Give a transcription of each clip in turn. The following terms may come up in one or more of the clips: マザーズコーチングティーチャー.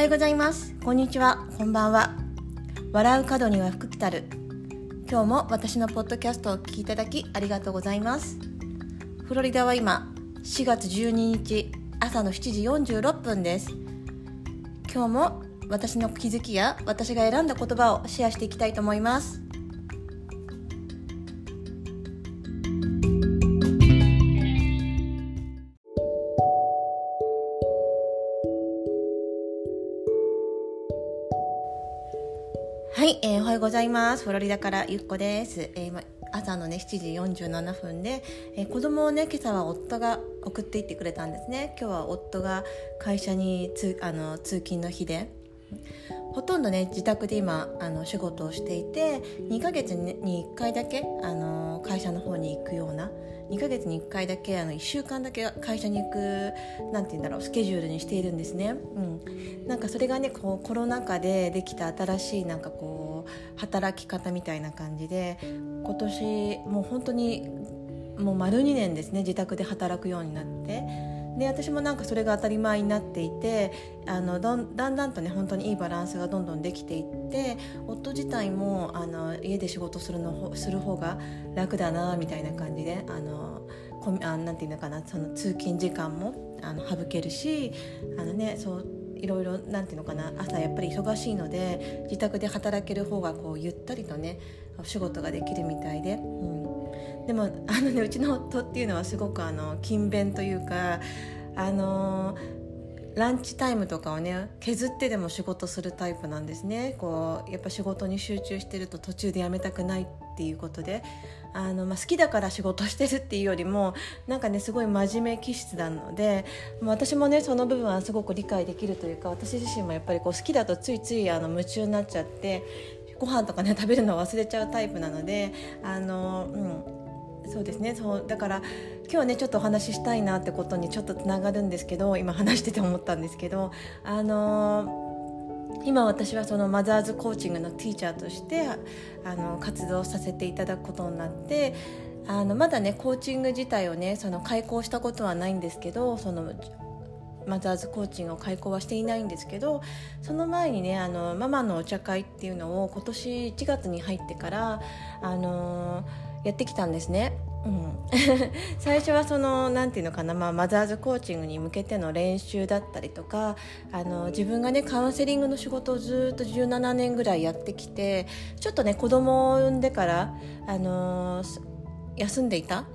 おはようございます。こんにちは、こんばんは。笑う角には福来たる。今日も私のポッドキャストをお聞きいただきありがとうございます。フロリダは今4月12日朝の7時46分です。今日も私の気づきや私が選んだ言葉をシェアしていきたいと思います。はい、おはようございます。フロリダからゆっこです。朝のね7時47分で、子供をね今朝は夫が送っていってくれたんですね。今日は夫が会社に通勤の日で、ほとんどね自宅で今仕事をしていて、2ヶ月に1回だけ会社の方に行くような、2ヶ月に1回だけ1週間だけ会社に行くなんて言うんだろうスケジュールにしているんですね、なんかそれがねこうコロナ禍でできた新しいなんかこう働き方みたいな感じで、今年もう本当にもう丸2年ですね自宅で働くようになって、で私もなんかそれが当たり前になっていて、だんだんとね本当にいいバランスがどんどんできていって、夫自体も家で仕事する方が楽だなみたいな感じで、なんていうのかな、その通勤時間も省けるし、そういろいろなんていうのかな、朝やっぱり忙しいので自宅で働ける方がこうゆったりとねお仕事ができるみたいで。でもうちの夫っていうのはすごく勤勉というか、ランチタイムとかをね削ってでも仕事するタイプなんですね。こうやっぱ仕事に集中してると途中でやめたくないっていうことで、好きだから仕事してるっていうよりもなんかねすごい真面目気質なので、私もねその部分はすごく理解できるというか、私自身もやっぱりこう好きだとついつい夢中になっちゃって、ご飯とかね食べるのを忘れちゃうタイプなので、そうですね。そうだから今日ねちょっとお話ししたいなってことにちょっとつながるんですけど、今話してて思ったんですけど、今私はそのマザーズコーチングのティーチャーとして活動させていただくことになって、まだねコーチング自体をねその開講したことはないんですけど、そのマザーズコーチングを開講はしていないんですけど、その前にねママのお茶会っていうのを今年1月に入ってからやってきたんですね、最初はそのなんていうのかな、マザーズコーチングに向けての練習だったりとか、自分がねカウンセリングの仕事をずっと17年ぐらいやってきて、ちょっとね子供を産んでから休んでいた、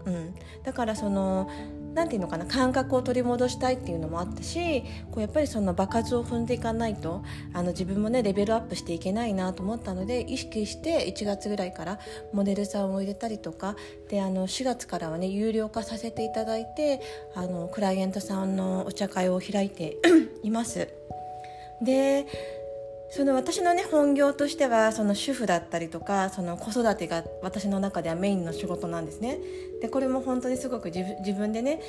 だからそのなんていうのかな、感覚を取り戻したいっていうのもあったし、こうやっぱりその場数を踏んでいかないと自分もねレベルアップしていけないなと思ったので、意識して1月ぐらいからモデルさんを入れたりとかで、4月からはね有料化させていただいて、クライアントさんのお茶会を開いています。でその私のね本業としてはその主婦だったりとか、その子育てが私の中ではメインの仕事なんですね。でこれも本当にすごく自分でね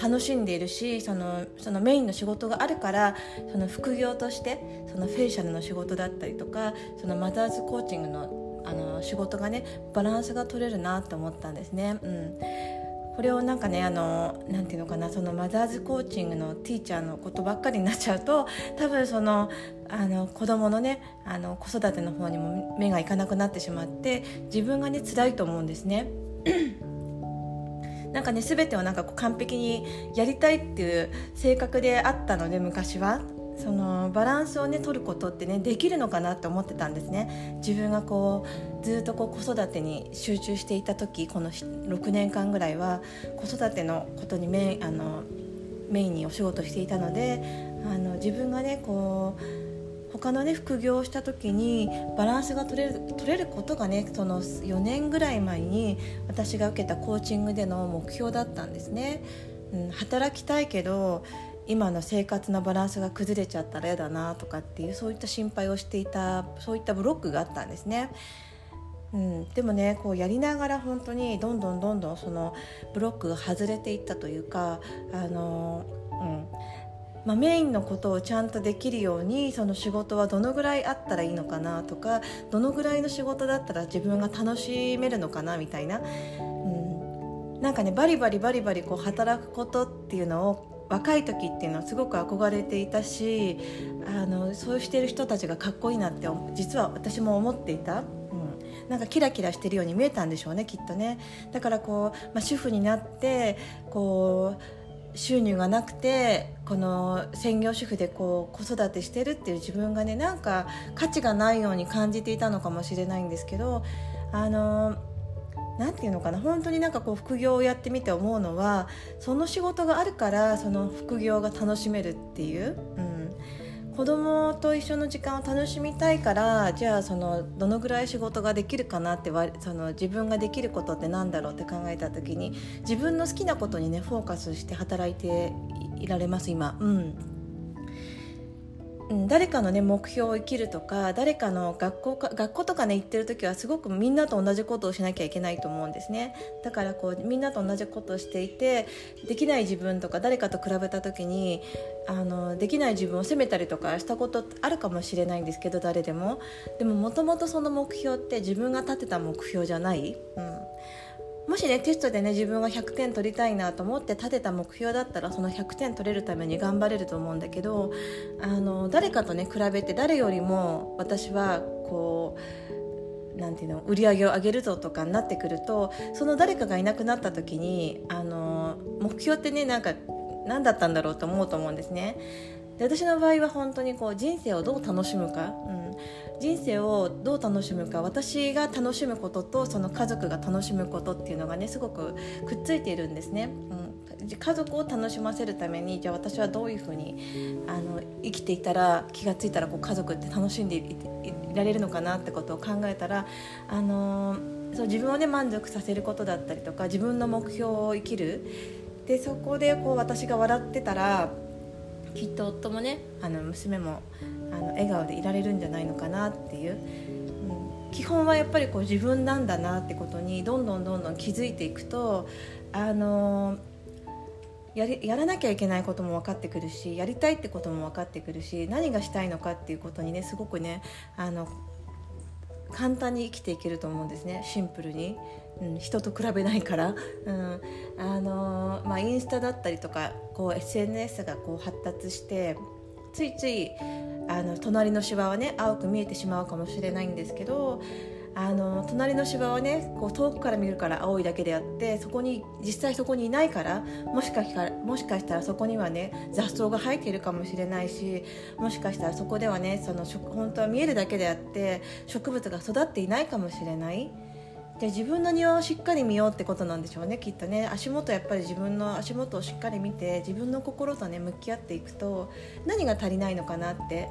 楽しんでいるし、そのメインの仕事があるから、その副業としてそのフェイシャルの仕事だったりとか、そのマザーズコーチングの、仕事がねバランスが取れるなと思ったんですね。これをなんかねなんていうのかな、そのマザーズコーチングのティーチャーのことばっかりになっちゃうと、多分その子供のね子育ての方にも目がいかなくなってしまって、自分がね辛いと思うんですね。なんかね全てをなんかこう完璧にやりたいっていう性格であったので、昔はそのバランスをね取ることってねできるのかなって思ってたんですね。自分がこうずっとこう子育てに集中していた時、この6年間ぐらいは子育てのことにメインにお仕事していたので、自分がねこう他のね副業をした時にバランスが取れることがね、その4年ぐらい前に私が受けたコーチングでの目標だったんですね。働きたいけど今の生活のバランスが崩れちゃったら嫌だなとかっていう、そういった心配をしていた、そういったブロックがあったんですね。でもねこうやりながら本当にどんどんそのブロックが外れていったというか、メインのことをちゃんとできるように、その仕事はどのぐらいあったらいいのかなとか、どのぐらいの仕事だったら自分が楽しめるのかなみたいな、なんかねバリバリこう働くことっていうのを若い時っていうのはすごく憧れていたし、そうしてる人たちがかっこいいなって実は私も思っていた、なんかキラキラしてるように見えたんでしょうね、きっとね。だからこう、主婦になってこう収入がなくてこの専業主婦でこう子育てしてるっていう自分がね、なんか価値がないように感じていたのかもしれないんですけど、なんていうのかな、本当になんかこう副業をやってみて思うのは、その仕事があるからその副業が楽しめるっていう、子供と一緒の時間を楽しみたいから、じゃあそのどのぐらい仕事ができるかなって、その自分ができることってなんだろうって考えた時に、自分の好きなことにねフォーカスして働いていられます今、誰かの、目標を生きるとか、誰かの学校とかね行ってる時はすごくみんなと同じことをしなきゃいけないと思うんですね。だからこうみんなと同じことをしていて、できない自分とか誰かと比べた時にできない自分を責めたりとかしたことあるかもしれないんですけど、誰でも。でももともとその目標って自分が立てた目標じゃない、もしねテストでね自分が100点取りたいなと思って立てた目標だったら、その100点取れるために頑張れると思うんだけど、誰かとね比べて、誰よりも私はこうなんていうの、売り上げを上げるぞとかになってくると、その誰かがいなくなった時に目標ってね、なんか何だったんだろうと思うと思うんですね。で、私の場合は本当にこう人生をどう楽しむか、人生をどう楽しむか、私が楽しむこととその家族が楽しむことっていうのがねすごくくっついているんですね、家族を楽しませるために、じゃあ私はどういうふうに生きていたら、気がついたらこう家族って楽しんでいられるのかなってことを考えたら、そう自分をね満足させることだったりとか、自分の目標を生きる。で、そこでこう私が笑ってたら、きっと夫もね娘も笑顔でいられるんじゃないのかなっていう、基本はやっぱりこう自分なんだなってことにどんどん気づいていくと、やらなきゃいけないことも分かってくるし、やりたいってことも分かってくるし、何がしたいのかっていうことにねすごくね簡単に生きていけると思うんですね、シンプルに、人と比べないから、インスタだったりとかこう SNS がこう発達して、ついつい隣のシワはね青く見えてしまうかもしれないんですけど、隣のシワはねこう遠くから見るから青いだけであって、そこに実際そこにいないから、もしかしたらそこにはね雑草が生えているかもしれないし、もしかしたらそこではね本当は見えるだけであって植物が育っていないかもしれない。で、自分の庭をしっかり見ようってことなんでしょうね、きっとね。やっぱり自分の足元をしっかり見て、自分の心とね向き合っていくと、何が足りないのかなって、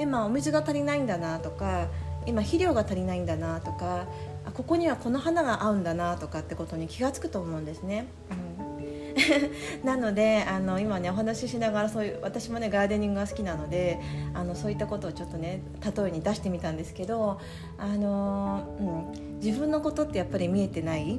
今お水が足りないんだなとか、今肥料が足りないんだなとか、ここにはこの花が合うんだなとかってことに気がつくと思うんですね、なので今ねお話ししながら、私もねガーデニングが好きなので、そういったことをちょっとね例えに出してみたんですけど、自分のことってやっぱり見えてない、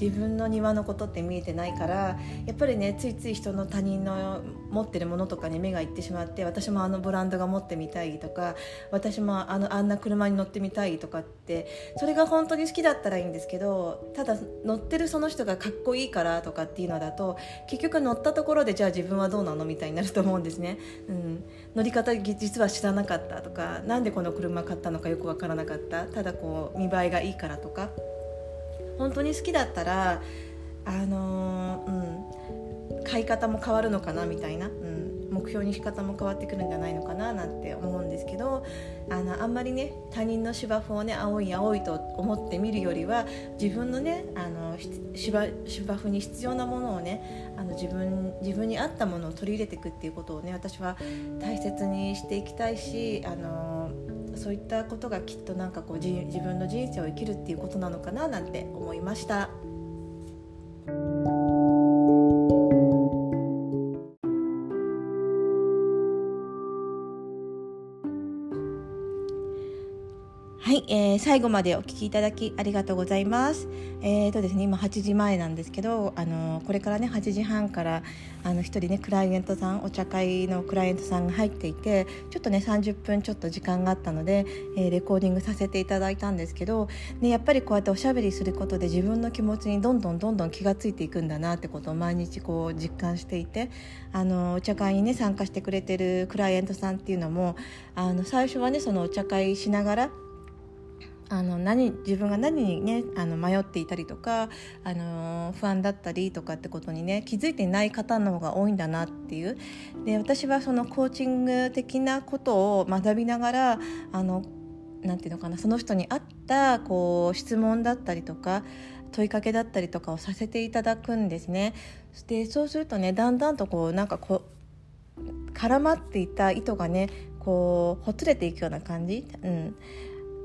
自分の庭のことって見えてないから、やっぱりねついつい他人の持ってるものとかに目がいってしまって、私もブランドが持ってみたいとか、私もあんな車に乗ってみたいとかって、それが本当に好きだったらいいんですけど、ただ乗ってるその人がかっこいいからとかっていうのだと、結局乗ったところでじゃあ自分はどうなのみたいになると思うんですね、乗り方実は知らなかったとか、なんでこの車買ったのかよくわからなかった、ただこう見栄えがいいからとか。本当に好きだったら買い方も変わるのかなみたいな、目標に仕方も変わってくるんじゃないのかななんて思うんですけど、あんまりね他人の芝生をね青い青いと思って見るよりは、自分のね芝生に必要なものをね自分に合ったものを取り入れていくっていうことをね、私は大切にしていきたいし、そういったことがきっとなんかこう自分の人生を生きるっていうことなのかななんて思いました。はい、最後までお聞きいただきありがとうございます。ですね、今8時前なんですけど、これからね8時半から一人ねクライエントさん、お茶会のクライエントさんが入っていて、ちょっとね30分ちょっと時間があったので、レコーディングさせていただいたんですけど、ね、やっぱりこうやっておしゃべりすることで自分の気持ちにどんどん気がついていくんだなってことを毎日こう実感していて、お茶会にね参加してくれてるクライエントさんっていうのも最初はねそのお茶会しながら自分が何にね迷っていたりとか不安だったりとかってことにね気づいていない方の方が多いんだなっていう。で、私はそのコーチング的なことを学びながらなんていうのかな、その人に合ったこう質問だったりとか問いかけだったりとかをさせていただくんですね。で、そうするとねだんだんとこうなんかこう絡まっていた糸がねこうほつれていくような感じ、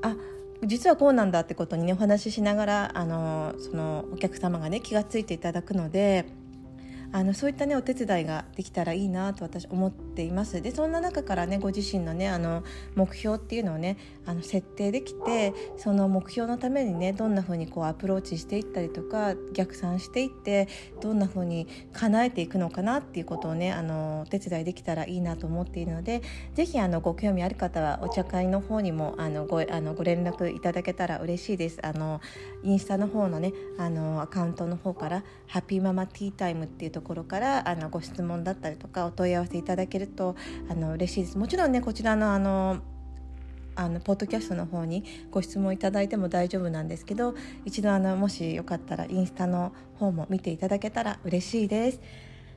あ、実はこうなんだってことにねお話ししながらそのお客様がね気がついていただくので、そういったねお手伝いができたらいいなと私思っています。で、そんな中からねご自身のね目標っていうのをね設定できて、その目標のためにねどんな風にこうアプローチしていったりとか逆算していってどんな風に叶えていくのかなっていうことをねお手伝いできたらいいなと思っているので、ぜひご興味ある方はお茶会の方にもご連絡いただけたら嬉しいです。インスタの方のねアカウントの方からハッピーママティータイムっていうところからご質問だったりとかお問い合わせいただけると嬉しいです。もちろんねこちらのポッドキャストの方にご質問いただいても大丈夫なんですけど、一度もしよかったらインスタの方も見ていただけたら嬉しいです。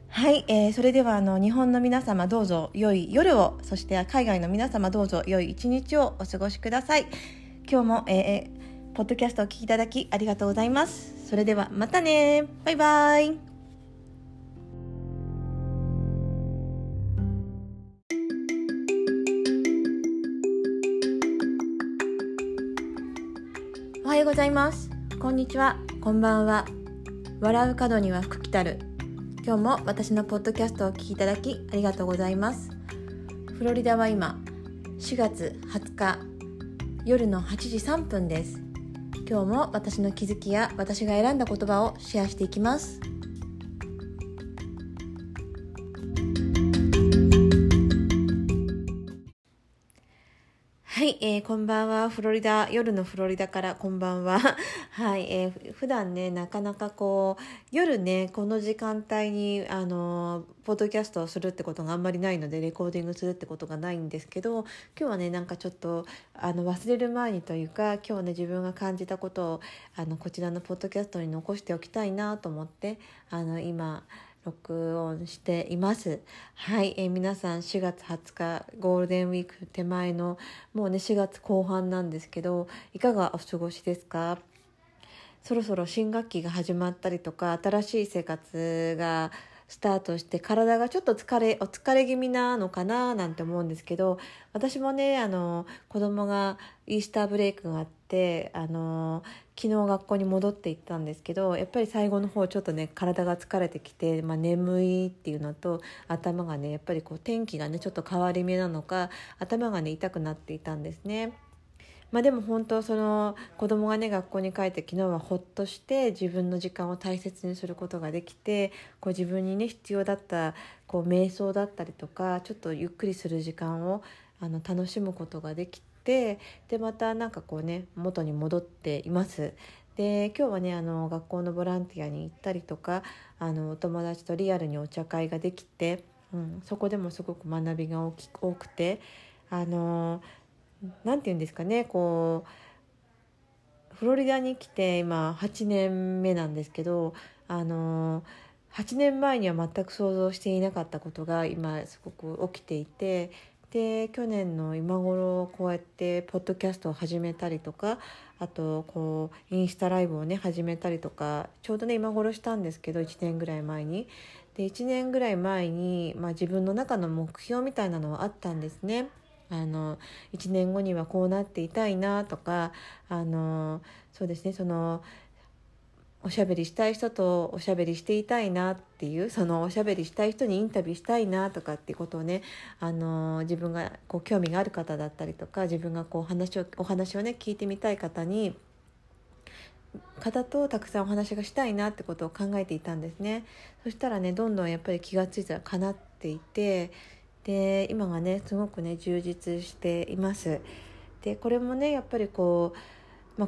はい、それでは日本の皆様どうぞ良い夜を、そして海外の皆様どうぞ良い一日をお過ごしください。今日も、ポッドキャストを聞きいただきありがとうございます。それではまたね。バイバイ。おはようございます。こんにちは、こんばんは。笑う角には福来たる。今日も私のポッドキャストをお聞きいただきありがとうございます。フロリダは今4月20日夜の8時3分です。今日も私の気づきや私が選んだ言葉をシェアしていきます。はい、こんばんは。夜のフロリダからこんばんは。はい、普段ねなかなかこう夜ねこの時間帯にポッドキャストをするってことがあんまりないので、レコーディングするってことがないんですけど、今日はねなんかちょっと忘れる前にというか、今日はね自分が感じたことをこちらのポッドキャストに残しておきたいなと思って今録音しています。はい、皆さん4月20日ゴールデンウィーク手前のもうね4月後半なんですけど、いかがお過ごしですか？そろそろ新学期が始まったりとか、新しい生活がスタートして体がちょっとお疲れ気味なのかななんて思うんですけど、私もね子供がイースターブレイクがあって昨日学校に戻って行ったんですけど、やっぱり最後の方ちょっとね体が疲れてきて、眠いっていうのと頭がねやっぱりこう天気がねちょっと変わり目なのか頭がね痛くなっていたんですね。でも本当その子供がね学校に帰って昨日はほっとして自分の時間を大切にすることができて、こう自分にね必要だったこう瞑想だったりとかちょっとゆっくりする時間を楽しむことができて、でまたなんかこうね元に戻っています。で、今日はね学校のボランティアに行ったりとかお友達とリアルにお茶会ができて、そこでもすごく学びが多くてなんていうんですかね、こうフロリダに来て今8年目なんですけど、8年前には全く想像していなかったことが今すごく起きていて、で去年の今頃こうやってポッドキャストを始めたりとか、あとこうインスタライブをね始めたりとか、ちょうどね今頃したんですけど1年ぐらい前に。で1年ぐらい前に、自分の中の目標みたいなのはあったんですね。1年後にはこうなっていたいなとかそうですね、そのおしゃべりしたい人とおしゃべりしていたいなっていう、そのおしゃべりしたい人にインタビューしたいなとかっていうことをね、自分がこう興味がある方だったりとか、自分がこうお話をね聞いてみたい方とたくさんお話がしたいなってことを考えていたんですね。そしたらね、どんどんやっぱり気がついたら叶っていて、で今がねすごくね充実しています。でこれもねやっぱりこう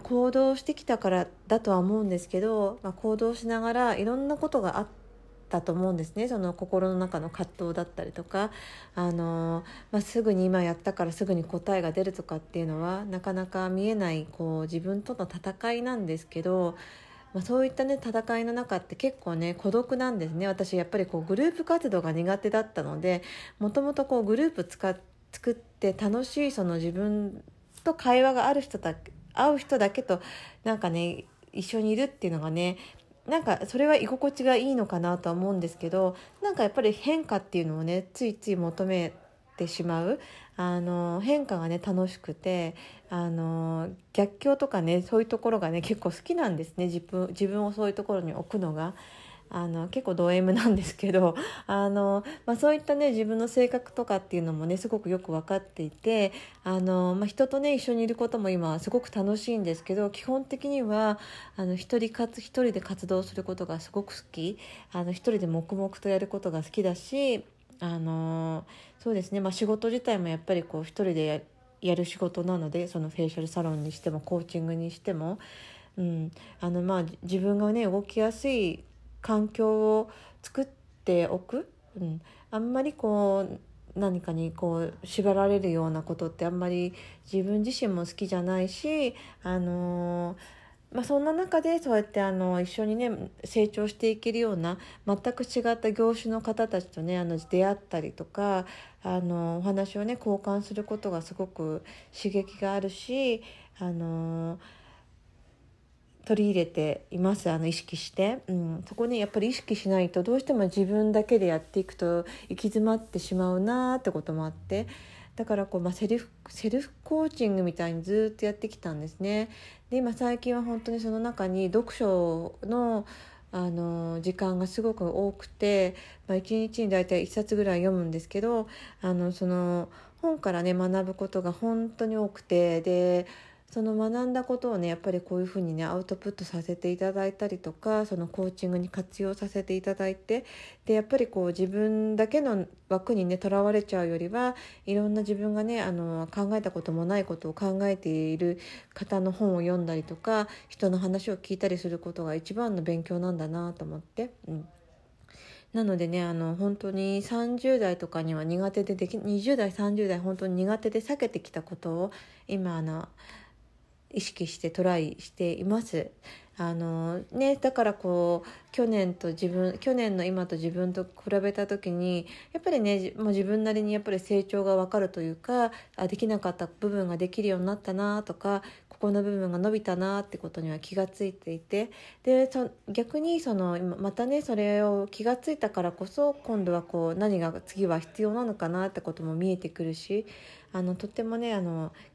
行動してきたからだとは思うんですけど、行動しながらいろんなことがあったと思うんですね。その心の中の葛藤だったりとか、すぐに今やったからすぐに答えが出るとかっていうのはなかなか見えないこう自分との戦いなんですけど、そういったね戦いの中って結構ね孤独なんですね。私やっぱりこうグループ活動が苦手だったので、もともとこうグループ作って楽しい、その自分と会話がある人だけ会う人だけとなんかね一緒にいるっていうのがね、なんかそれは居心地がいいのかなとは思うんですけど、なんかやっぱり変化っていうのをねついつい求めてしまう。変化がね楽しくて、逆境とかねそういうところがね結構好きなんですね。自分をそういうところに置くのが結構ド M なんですけど、そういったね自分の性格とかっていうのもねすごくよく分かっていて、人とね一緒にいることも今すごく楽しいんですけど、基本的には一人で活動することがすごく好き、一人で黙々とやることが好きだし、そうですね、仕事自体もやっぱりこう一人でやる仕事なので、そのフェイシャルサロンにしてもコーチングにしても、自分がね動きやすい環境を作っておく、あんまりこう何かにこう縛られるようなことってあんまり自分自身も好きじゃないし、そんな中でそうやって一緒にね成長していけるような全く違った業種の方たちとね出会ったりとか、お話をね交換することがすごく刺激があるし、取り入れています。意識して、そこねやっぱり意識しないとどうしても自分だけでやっていくと行き詰まってしまうなってこともあって、だからこう、セルフコーチングみたいにずっとやってきたんですね。で今最近は本当にその中に読書の時間がすごく多くて、1日に大体1冊ぐらい読むんですけど、その本からね学ぶことが本当に多くて、でその学んだことをねやっぱりこういうふうにねアウトプットさせていただいたりとか、そのコーチングに活用させていただいて、でやっぱりこう自分だけの枠にねとらわれちゃうよりは、いろんな自分がね考えたこともないことを考えている方の本を読んだりとか、人の話を聞いたりすることが一番の勉強なんだなと思って。なのでね本当に30代とかには苦手で20代30代本当に苦手で避けてきたことを今意識してトライしています。だからこう去年の今と自分と比べた時にやっぱりねもう自分なりにやっぱり成長が分かるというか、できなかった部分ができるようになったなとか、ここの部分が伸びたなってことには気がついていて、で逆にまたねそれを気がついたからこそ今度はこう何が次は必要なのかなってことも見えてくるし、とてもね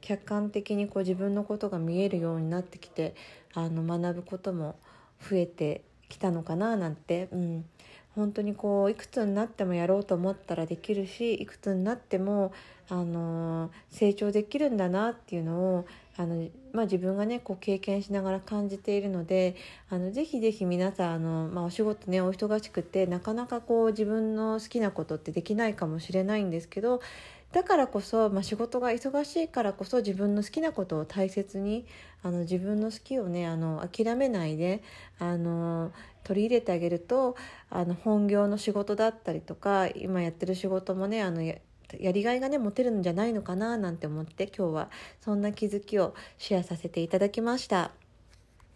客観的にこう自分のことが見えるようになってきて、学ぶことも増えてきたのかななんて、本当にこういくつになってもやろうと思ったらできるし、いくつになっても成長できるんだなっていうのを自分がねこう経験しながら感じているので、ぜひぜひ皆さんお仕事ねお忙しくてなかなかこう自分の好きなことってできないかもしれないんですけど、だからこそ、仕事が忙しいからこそ自分の好きなことを大切に、自分の好きをね諦めないで取り入れてあげると、本業の仕事だったりとか今やってる仕事もねやりがいがね持てるんじゃないのかななんて思って、今日はそんな気づきをシェアさせていただきました。